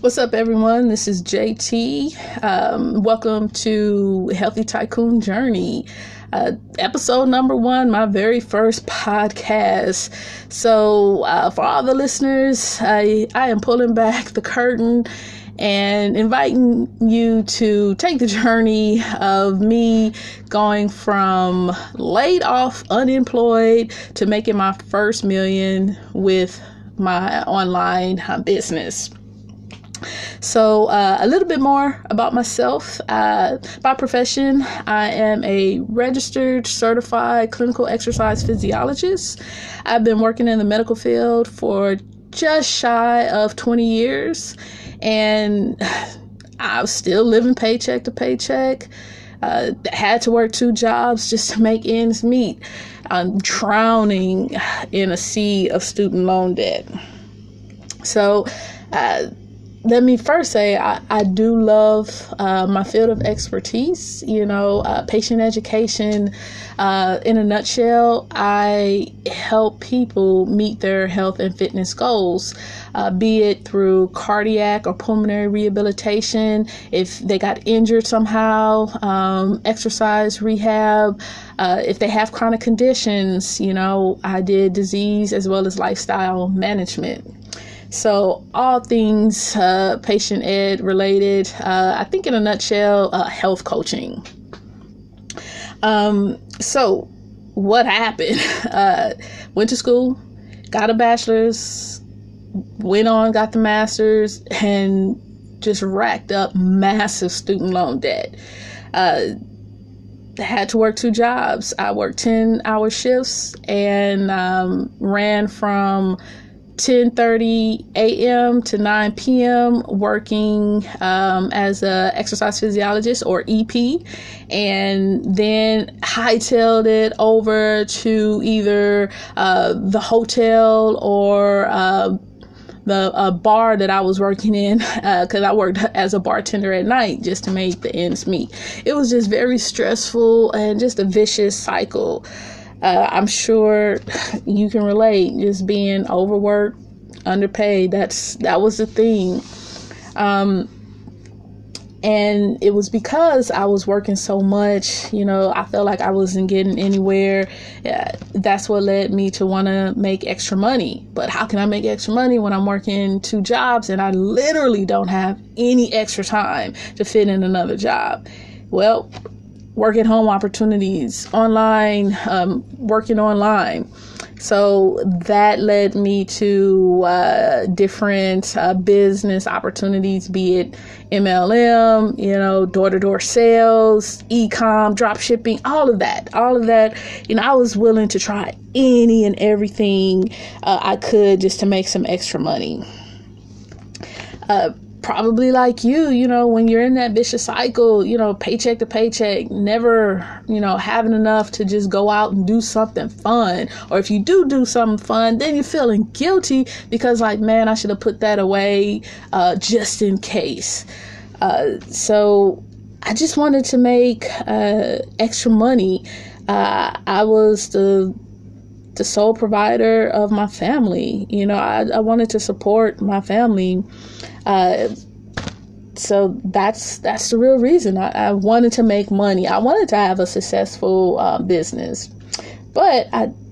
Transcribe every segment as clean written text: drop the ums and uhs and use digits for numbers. What's up, everyone? This is JT. Welcome to Healthy Tycoon Journey, episode number 1, my very first podcast. So for all the listeners, I am pulling back the curtain and inviting you to take the journey of me going from laid off, unemployed, to making my first $1 million with my online business. So a little bit more about myself. By profession, I am a registered, certified clinical exercise physiologist. I've been working in the medical field for just shy of 20 years, and I'm still living paycheck to paycheck. Had to work 2 jobs just to make ends meet. I'm drowning in a sea of student loan debt. So let me first say I do love my field of expertise, patient education. In a nutshell, I help people meet their health and fitness goals, be it through cardiac or pulmonary rehabilitation, if they got injured somehow, exercise rehab, if they have chronic conditions. I did disease as well as lifestyle management. So all things patient ed related. I think in a nutshell, health coaching. So what happened? Went to school, got a bachelor's, went on, got the master's, and just racked up massive student loan debt. Had to work 2 jobs. I worked 10-hour shifts and ran from 10:30 a.m. to 9 p.m. working as a exercise physiologist, or EP, and then hightailed it over to either the hotel or the bar that I was working in, because I worked as a bartender at night just to make the ends meet. It was just very stressful and just a vicious cycle. I'm sure you can relate. Just being overworked, underpaid. That was the thing, and it was because I was working so much. I felt like I wasn't getting anywhere. That's what led me to want to make extra money. But how can I make extra money when I'm working 2 jobs and I literally don't have any extra time to fit in another job? Well, work at home opportunities, online, working online. So that led me to different business opportunities, be it MLM, door-to-door sales, e-com, drop shipping, all of that. I was willing to try any and everything I could just to make some extra money. Probably like you, when you're in that vicious cycle, paycheck to paycheck, never, having enough to just go out and do something fun. Or if you do something fun, then you're feeling guilty because, like, man, I should have put that away just in case. So I just wanted to make extra money. I was the sole provider of my family. I wanted to support my family. So that's the real reason. I wanted to make money. I wanted to have a successful business, but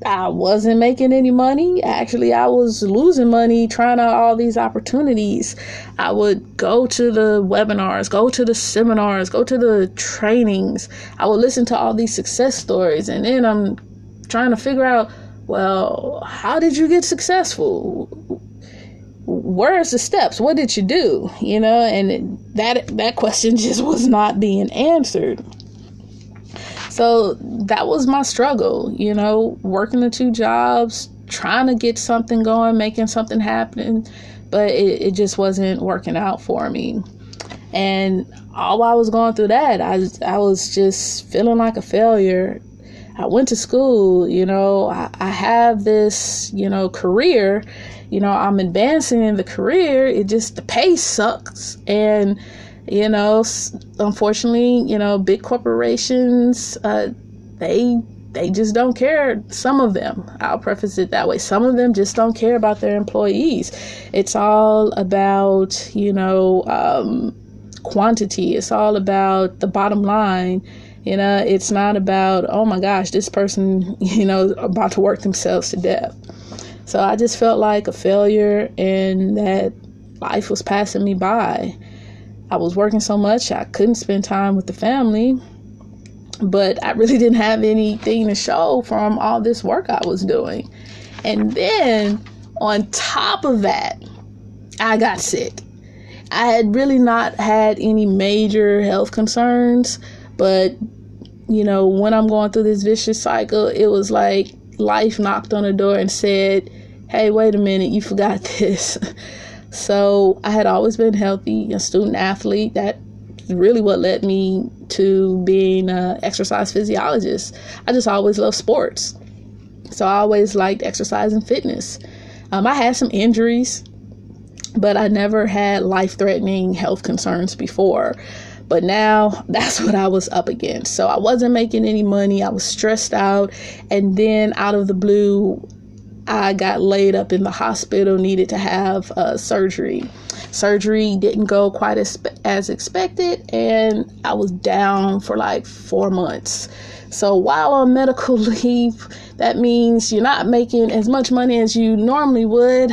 I wasn't making any money. Actually, I was losing money trying out all these opportunities. I would go to the webinars, go to the seminars, go to the trainings. I would listen to all these success stories, and then I'm trying to figure out, well, how did you get successful? Where's the steps? What did you do? And that question just was not being answered. So that was my struggle, working the 2 jobs, trying to get something going, making something happen, but it just wasn't working out for me. And all while I was going through that, I was just feeling like a failure. I went to school, I have this, career, I'm advancing in the career. It just, the pay sucks. And, unfortunately, big corporations, they they just don't care. Some of them, I'll preface it that way. Some of them just don't care about their employees. It's all about, quantity. It's all about the bottom line. It's not about, oh my gosh, this person, about to work themselves to death. So I just felt like a failure and that life was passing me by. I was working so much, I couldn't spend time with the family. But I really didn't have anything to show from all this work I was doing. And then on top of that, I got sick. I had really not had any major health concerns. But, when I'm going through this vicious cycle, it was like life knocked on the door and said, hey, wait a minute, you forgot this. So I had always been healthy, a student athlete. That really what led me to being an exercise physiologist. I just always loved sports. So I always liked exercise and fitness. I had some injuries, but I never had life-threatening health concerns before. But now that's what I was up against. So I wasn't making any money. I was stressed out. And then out of the blue, I got laid up in the hospital, needed to have surgery. Surgery didn't go quite as expected, and I was down for like 4 months. So while on medical leave, that means you're not making as much money as you normally would.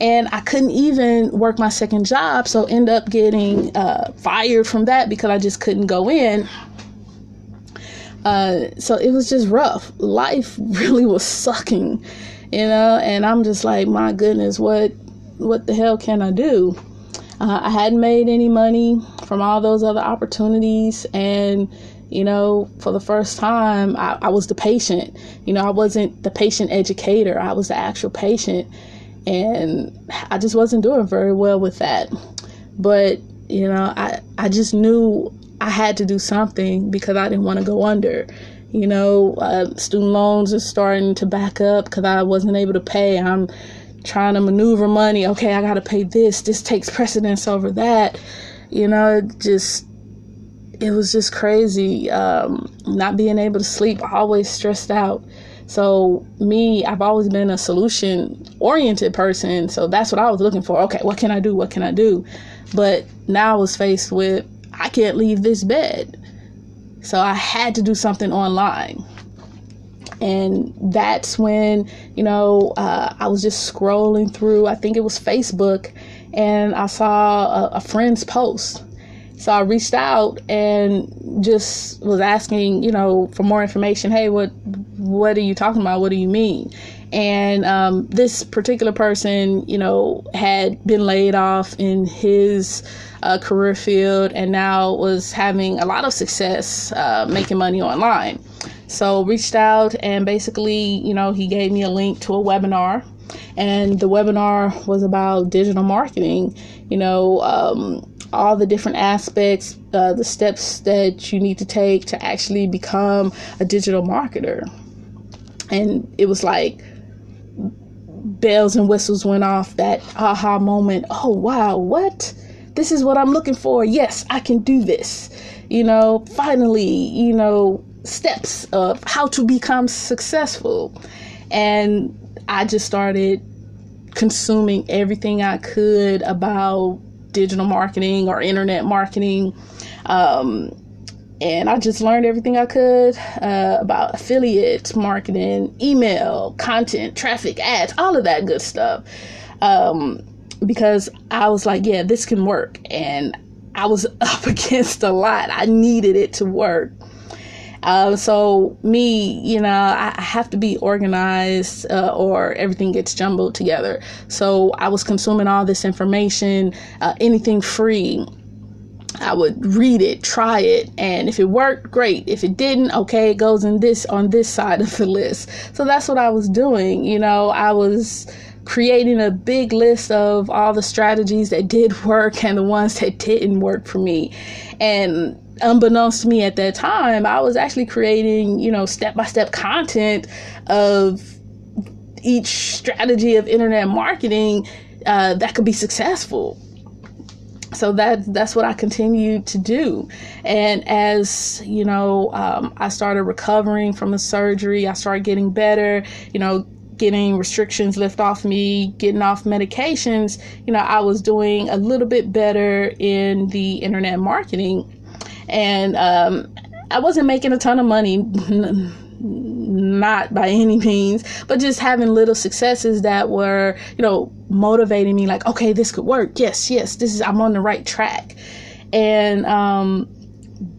And I couldn't even work my second job, so end up getting fired from that because I just couldn't go in. So it was just rough. Life really was sucking. And I'm just like, my goodness, what the hell can I do? I hadn't made any money from all those other opportunities. And, for the first time, I was the patient. I wasn't the patient educator. I was the actual patient. And I just wasn't doing very well with that. But, I just knew I had to do something because I didn't want to go under. Student loans are starting to back up because I wasn't able to pay. I'm trying to maneuver money. Okay, I got to pay this. This takes precedence over that. It was just crazy. Not being able to sleep, always stressed out. So me, I've always been a solution-oriented person. So that's what I was looking for. Okay, what can I do? What can I do? But now I was faced with, I can't leave this bed. So I had to do something online. And that's when, I was just scrolling through, I think it was Facebook, and I saw a friend's post. So I reached out and just was asking, for more information. Hey, what are you talking about? What do you mean? And this particular person, had been laid off in his career field and now was having a lot of success making money online. So reached out and basically, he gave me a link to a webinar. And the webinar was about digital marketing, all the different aspects, the steps that you need to take to actually become a digital marketer. And it was like, bells and whistles went off, that aha moment. Oh, wow, what? This is what I'm looking for. Yes, I can do this. Finally, steps of how to become successful. And I just started consuming everything I could about digital marketing or internet marketing. And I just learned everything I could about affiliate marketing, email, content, traffic, ads, all of that good stuff. Because I was like, yeah, this can work. And I was up against a lot. I needed it to work. So me, I have to be organized or everything gets jumbled together. So I was consuming all this information, anything free. I would read it, try it, and if it worked, great. If it didn't, okay, it goes on this side of the list. So that's what I was doing. I was creating a big list of all the strategies that did work and the ones that didn't work for me. And unbeknownst to me at that time, I was actually creating, step-by-step content of each strategy of internet marketing that could be successful. So that's what I continued to do. And as, you know, I started recovering from the surgery, I started getting better, you know, getting restrictions lift off me, getting off medications, you know, I was doing a little bit better in the internet marketing. And I wasn't making a ton of money, not by any means, but just having little successes that were, you know, motivating me like, okay, this could work. Yes, this is, I'm on the right track. And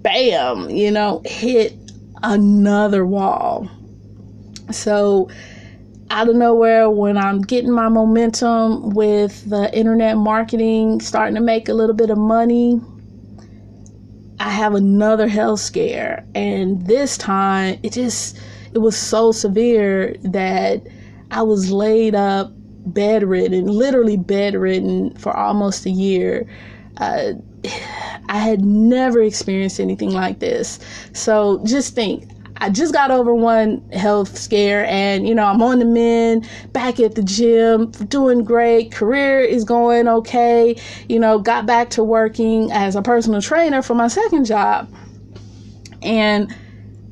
bam, you know, hit another wall. So out of nowhere, when I'm getting my momentum with the internet marketing, starting to make a little bit of money, I have another health scare. And this time it was so severe that I was laid up bedridden, literally bedridden for almost a year. I had never experienced anything like this. So just think, I just got over one health scare and, you know, I'm on the mend, back at the gym, doing great, career is going okay, you know, got back to working as a personal trainer for my second job. And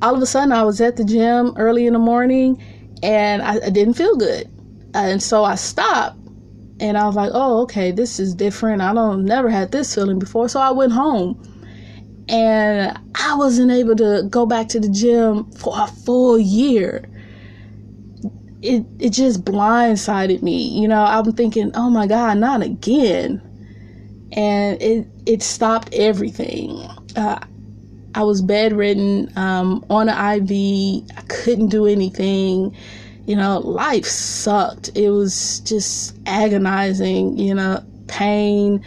all of a sudden I was at the gym early in the morning and I didn't feel good. And so I stopped and I was like, oh, okay, this is different. I never had this feeling before. So I went home. And I wasn't able to go back to the gym for a full year. It just blindsided me. You know, I'm thinking, oh my God, not again. And it stopped everything. I was bedridden, on an IV. I couldn't do anything. You know, life sucked. It was just agonizing, you know, pain.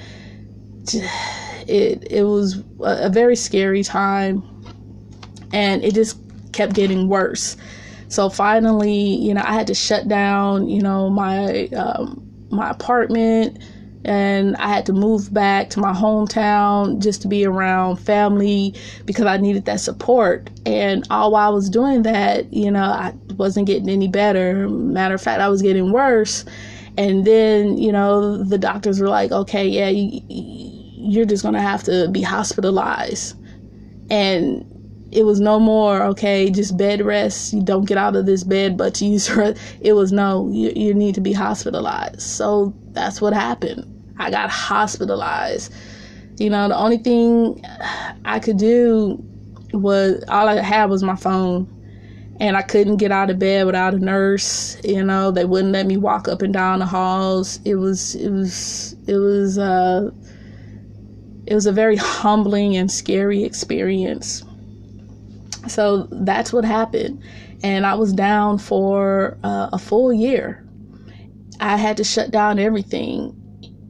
It was a very scary time, and it just kept getting worse. So finally, you know, I had to shut down, you know, my apartment, and I had to move back to my hometown just to be around family because I needed that support. And all while I was doing that, you know, I wasn't getting any better. Matter of fact, I was getting worse. And then, you know, the doctors were like, okay, yeah, you're just going to have to be hospitalized. And it was no more, okay, just bed rest. You don't get out of this bed, but you use rest. It was no, you need to be hospitalized. So that's what happened. I got hospitalized. You know, the only thing I could do was, all I had was my phone. And I couldn't get out of bed without a nurse. You know, they wouldn't let me walk up and down the halls. It was a very humbling and scary experience. So that's what happened. And I was down for a full year. I had to shut down everything.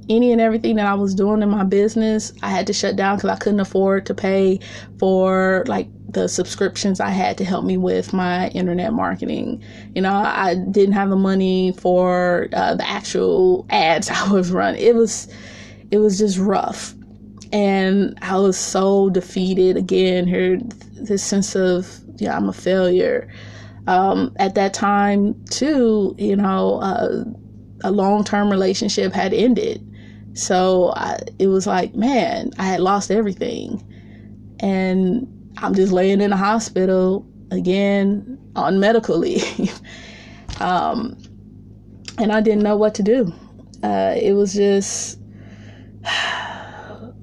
Any and everything that I was doing in my business, I had to shut down because I couldn't afford to pay for like the subscriptions I had to help me with my internet marketing. You know, I didn't have the money for the actual ads I was running. It was just rough. And I was so defeated again, here, this sense of, yeah, I'm a failure. At that time, too, you know, a long-term relationship had ended. So it was like, man, I had lost everything. And I'm just laying in the hospital again on medical leave. And I didn't know what to do. It was just...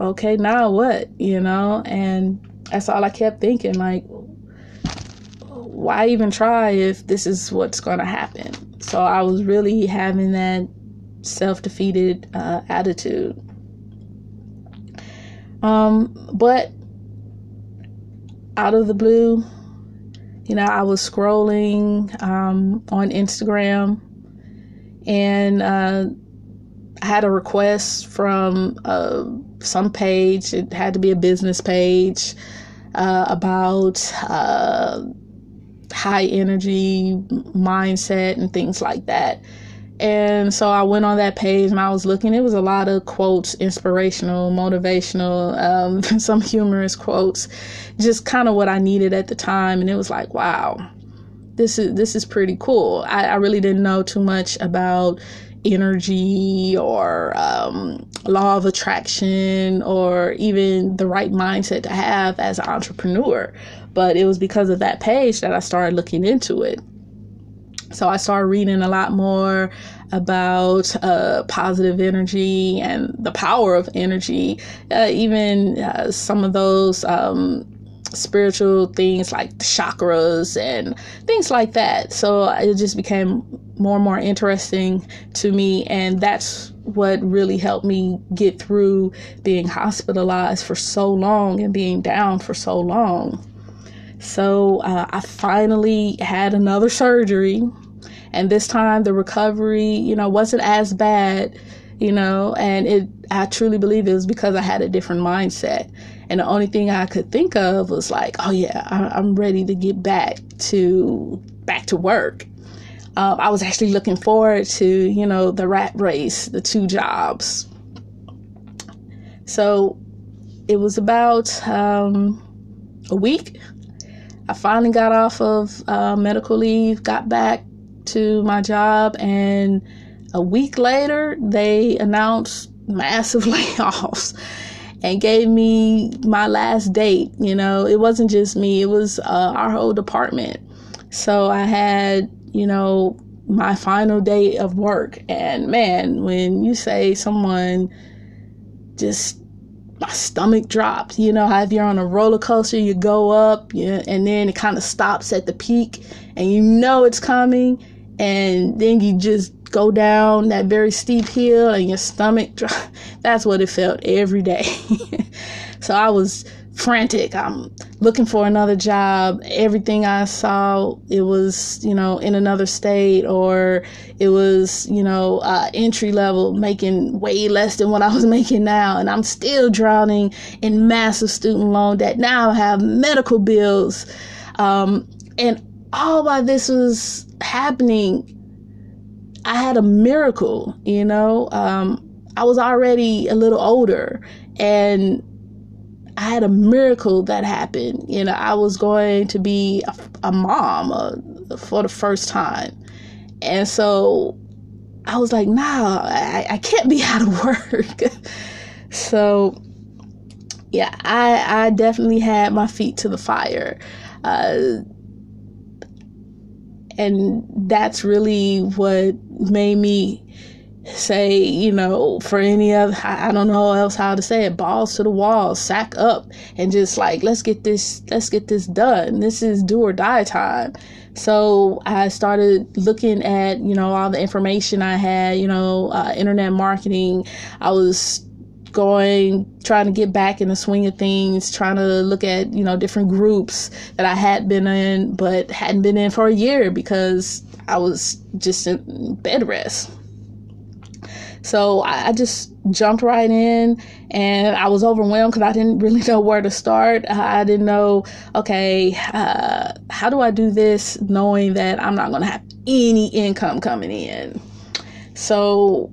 okay, now what, you know? And that's all I kept thinking, like, why even try if this is what's going to happen? So I was really having that self-defeated attitude. But out of the blue, you know, I was scrolling on Instagram, and I had a request from some page. It had to be a business page about high energy mindset and things like that. And so I went on that page and I was looking. It was a lot of quotes, inspirational, motivational, some humorous quotes, just kind of what I needed at the time. And it was like, wow, this is pretty cool. I really didn't know too much about energy or law of attraction or even the right mindset to have as an entrepreneur. But it was because of that page that I started looking into it. So I started reading a lot more about positive energy and the power of energy, even some of those spiritual things like chakras and things like that. So it just became more and more interesting to me, and that's what really helped me get through being hospitalized for so long and being down for so long. So I finally had another surgery, and this time the recovery, wasn't as bad, and I truly believe it was because I had a different mindset. And the only thing I could think of was like, oh yeah, I'm ready to get back to work. I was actually looking forward to, the rat race, the 2 jobs. So it was about a week. I finally got off of medical leave, got back to my job, and a week later, they announced massive layoffs and gave me my last date. It wasn't just me, it was our whole department. So I had, my final day of work. And man, when you say someone, just my stomach dropped, if you're on a roller coaster, you go up, and then it kind of stops at the peak and it's coming. And then you just go down that very steep hill and your stomach drops. That's what it felt every day. So I was frantic. I'm looking for another job. Everything I saw, it was, in another state, or it was, entry level, making way less than what I was making now. And I'm still drowning in massive student loan debt. Now I have medical bills. And all while this was happening, I had a miracle. I was already a little older, and I had a miracle that happened. I was going to be a mom for the first time. And so I was like, nah, I can't be out of work. So yeah, I definitely had my feet to the fire. And that's really what made me say, for any other, I don't know else how to say it, balls to the wall, sack up, and just like, let's get this done. This is do or die time. So I started looking at, all the information I had, internet marketing. I was trying to get back in the swing of things, trying to look at, different groups that I had been in, but hadn't been in for a year because I was just in bed rest. So I just jumped right in, and I was overwhelmed because I didn't really know where to start. I didn't know, okay, how do I do this knowing that I'm not going to have any income coming in? So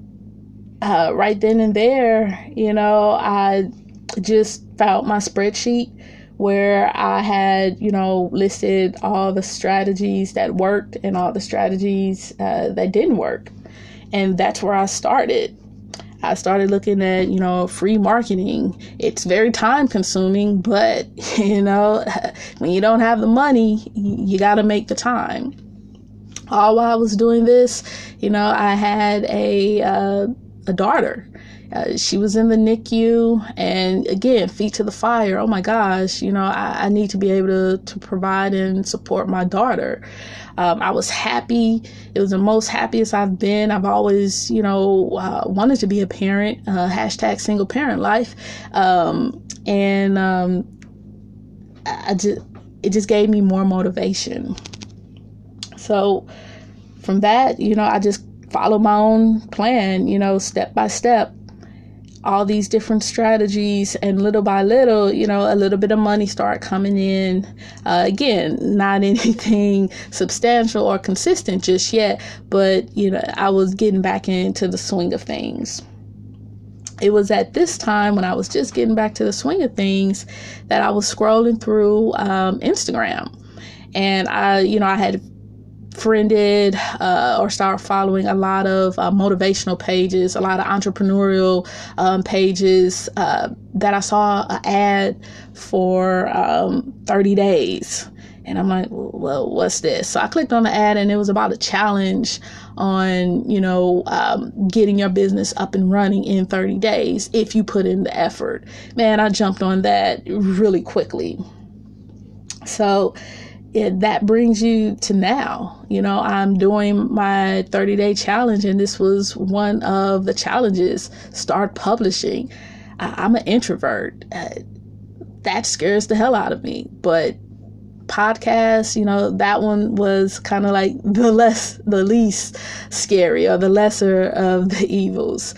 right then and there, I just found my spreadsheet where I had, listed all the strategies that worked and all the strategies that didn't work. And that's where I started. I started looking at, free marketing. It's very time consuming, but, when you don't have the money, you got to make the time. All while I was doing this, I had a daughter. She was in the NICU, and again, feet to the fire. Oh my gosh, I need to be able to provide and support my daughter. I was happy. It was the most happiest I've been. I've always, wanted to be a parent, #single parent life. It just gave me more motivation. So from that, I just follow my own plan, step by step, all these different strategies, and little by little, a little bit of money started coming in. Again, not anything substantial or consistent just yet, but, I was getting back into the swing of things. It was at this time when I was just getting back to the swing of things that I was scrolling through Instagram, and I had friended or start following a lot of motivational pages, a lot of entrepreneurial pages that I saw an ad for 30 days. And I'm like, well, what's this? So I clicked on the ad and it was about a challenge on, getting your business up and running in 30 days if you put in the effort. Man, I jumped on that really quickly. So that brings you to now. I'm doing my 30-day challenge, and this was one of the challenges. Start publishing. I'm an introvert. That scares the hell out of me. But podcast, that one was kind of like the least scary, or the lesser of the evils.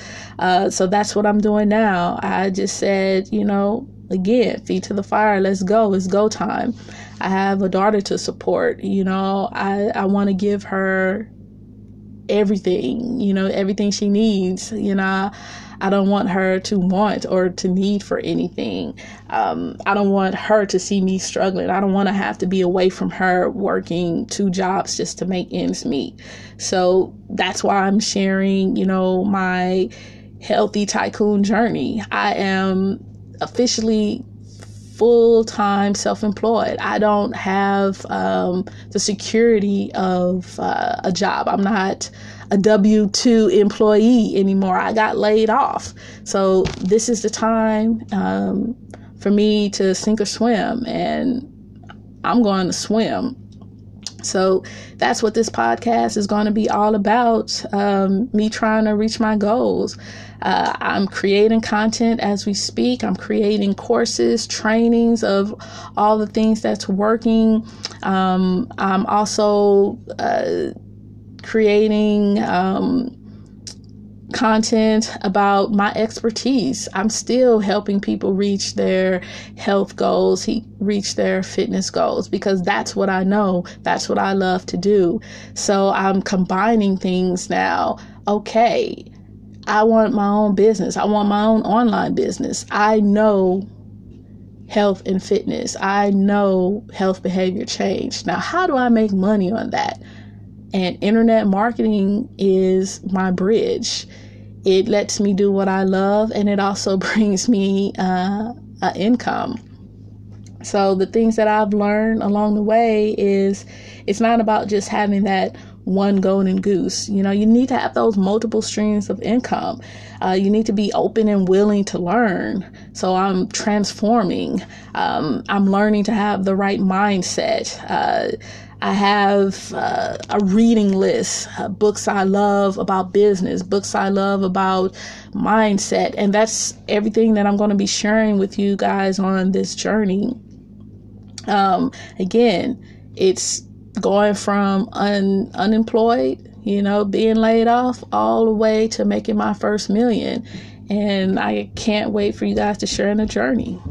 So that's what I'm doing now. I just said, again, feet to the fire, let's go. It's go time. I have a daughter to support. I want to give her everything, everything she needs. I don't want her to want or to need for anything. I don't want her to see me struggling. I don't want to have to be away from her working 2 jobs just to make ends meet. So that's why I'm sharing, my healthy tycoon journey. I am officially full-time self-employed. I don't have the security of a job. I'm not a W-2 employee anymore. I got laid off. So this is the time for me to sink or swim, and I'm going to swim. So that's what this podcast is going to be all about, me trying to reach my goals. I'm creating content as we speak. I'm creating courses, trainings of all the things that's working. I'm also creating content about my expertise. I'm still helping people reach their health goals, reach their fitness goals, because that's what I know. That's what I love to do. So I'm combining things now. Okay, I want my own business. I want my own online business. I know health and fitness. I know health behavior change. Now, how do I make money on that? And internet marketing is my bridge. It lets me do what I love, and it also brings me an income. So the things that I've learned along the way is it's not about just having that one golden goose. You need to have those multiple streams of income. You need to be open and willing to learn. So I'm transforming. I'm learning to have the right mindset. I have a reading list, books I love about business, books I love about mindset. And that's everything that I'm going to be sharing with you guys on this journey. Again, it's going from unemployed, being laid off, all the way to making my first $1 million. And I can't wait for you guys to share in the journey.